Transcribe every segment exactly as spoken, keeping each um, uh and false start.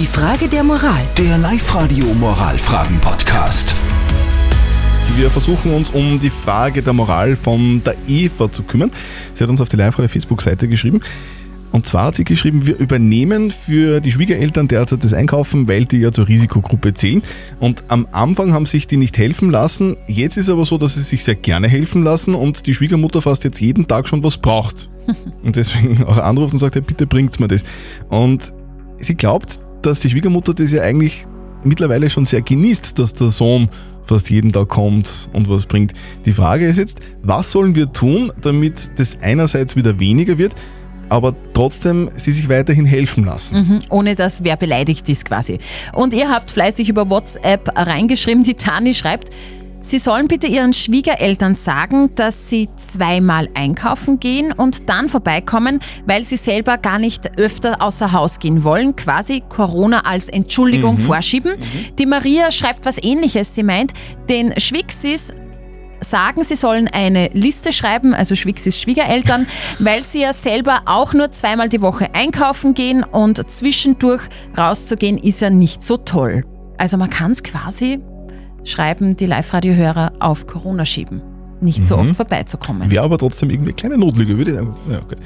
Die Frage der Moral. Der Life-Radio-Moralfragen-Podcast. Wir versuchen uns um die Frage der Moral von der Eva zu kümmern. Sie hat uns auf die Life-Radio-Facebook-Seite geschrieben. Und zwar hat sie geschrieben, wir übernehmen für die Schwiegereltern derzeit das Einkaufen, weil die ja zur Risikogruppe zählen. Und am Anfang haben sich die nicht helfen lassen. Jetzt ist aber so, dass sie sich sehr gerne helfen lassen und die Schwiegermutter fast jetzt jeden Tag schon was braucht. Und deswegen auch anruft und sagt, hey, bitte bringt's mir das. Und sie glaubt, dass die Schwiegermutter das ja eigentlich mittlerweile schon sehr genießt, dass der Sohn fast jeden Tag kommt und was bringt. Die Frage ist jetzt, was sollen wir tun, damit das einerseits wieder weniger wird, aber trotzdem sie sich weiterhin helfen lassen. Mhm, ohne dass wer beleidigt ist quasi. Und ihr habt fleißig über WhatsApp reingeschrieben, die Tani schreibt, sie sollen bitte ihren Schwiegereltern sagen, dass sie zweimal einkaufen gehen und dann vorbeikommen, weil sie selber gar nicht öfter außer Haus gehen wollen, quasi Corona als Entschuldigung mhm. vorschieben. Mhm. Die Maria schreibt was Ähnliches, sie meint, den Schwiegsis sagen, sie sollen eine Liste schreiben, also Schwiegsis Schwiegereltern, weil sie ja selber auch nur zweimal die Woche einkaufen gehen und zwischendurch rauszugehen ist ja nicht so toll. Also man kann es quasi, schreiben die Live-Radio-Hörer, auf Corona schieben. Nicht so mhm. oft vorbeizukommen. Wäre aber trotzdem irgendwie kleine Notlüge, würde ich sagen. Ja, okay.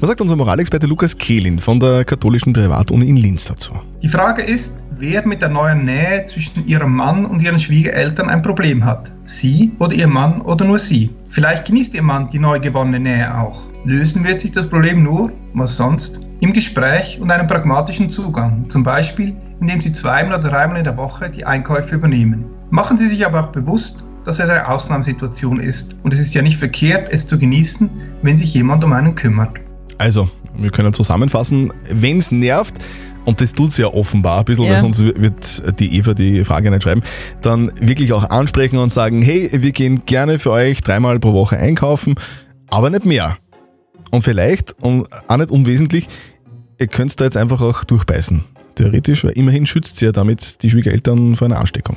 Was sagt unser Moralexperte Lukas Kellin von der katholischen Privatuni in Linz dazu? Die Frage ist, wer mit der neuen Nähe zwischen ihrem Mann und ihren Schwiegereltern ein Problem hat. Sie oder ihr Mann oder nur sie. Vielleicht genießt ihr Mann die neu gewonnene Nähe auch. Lösen wird sich das Problem nur, was sonst, im Gespräch und einem pragmatischen Zugang. Zum Beispiel, indem sie zweimal oder dreimal in der Woche die Einkäufe übernehmen. Machen Sie sich aber auch bewusst, dass es eine Ausnahmesituation ist und es ist ja nicht verkehrt, es zu genießen, wenn sich jemand um einen kümmert. Also, wir können zusammenfassen, wenn es nervt, und das tut es ja offenbar ein bisschen, ja. weil sonst wird die Eva die Frage nicht schreiben, dann wirklich auch ansprechen und sagen, hey, wir gehen gerne für euch dreimal pro Woche einkaufen, aber nicht mehr. Und vielleicht, und auch nicht unwesentlich, ihr könnt da jetzt einfach auch durchbeißen. Theoretisch, weil immerhin schützt sie ja damit die Schwiegereltern vor einer Ansteckung.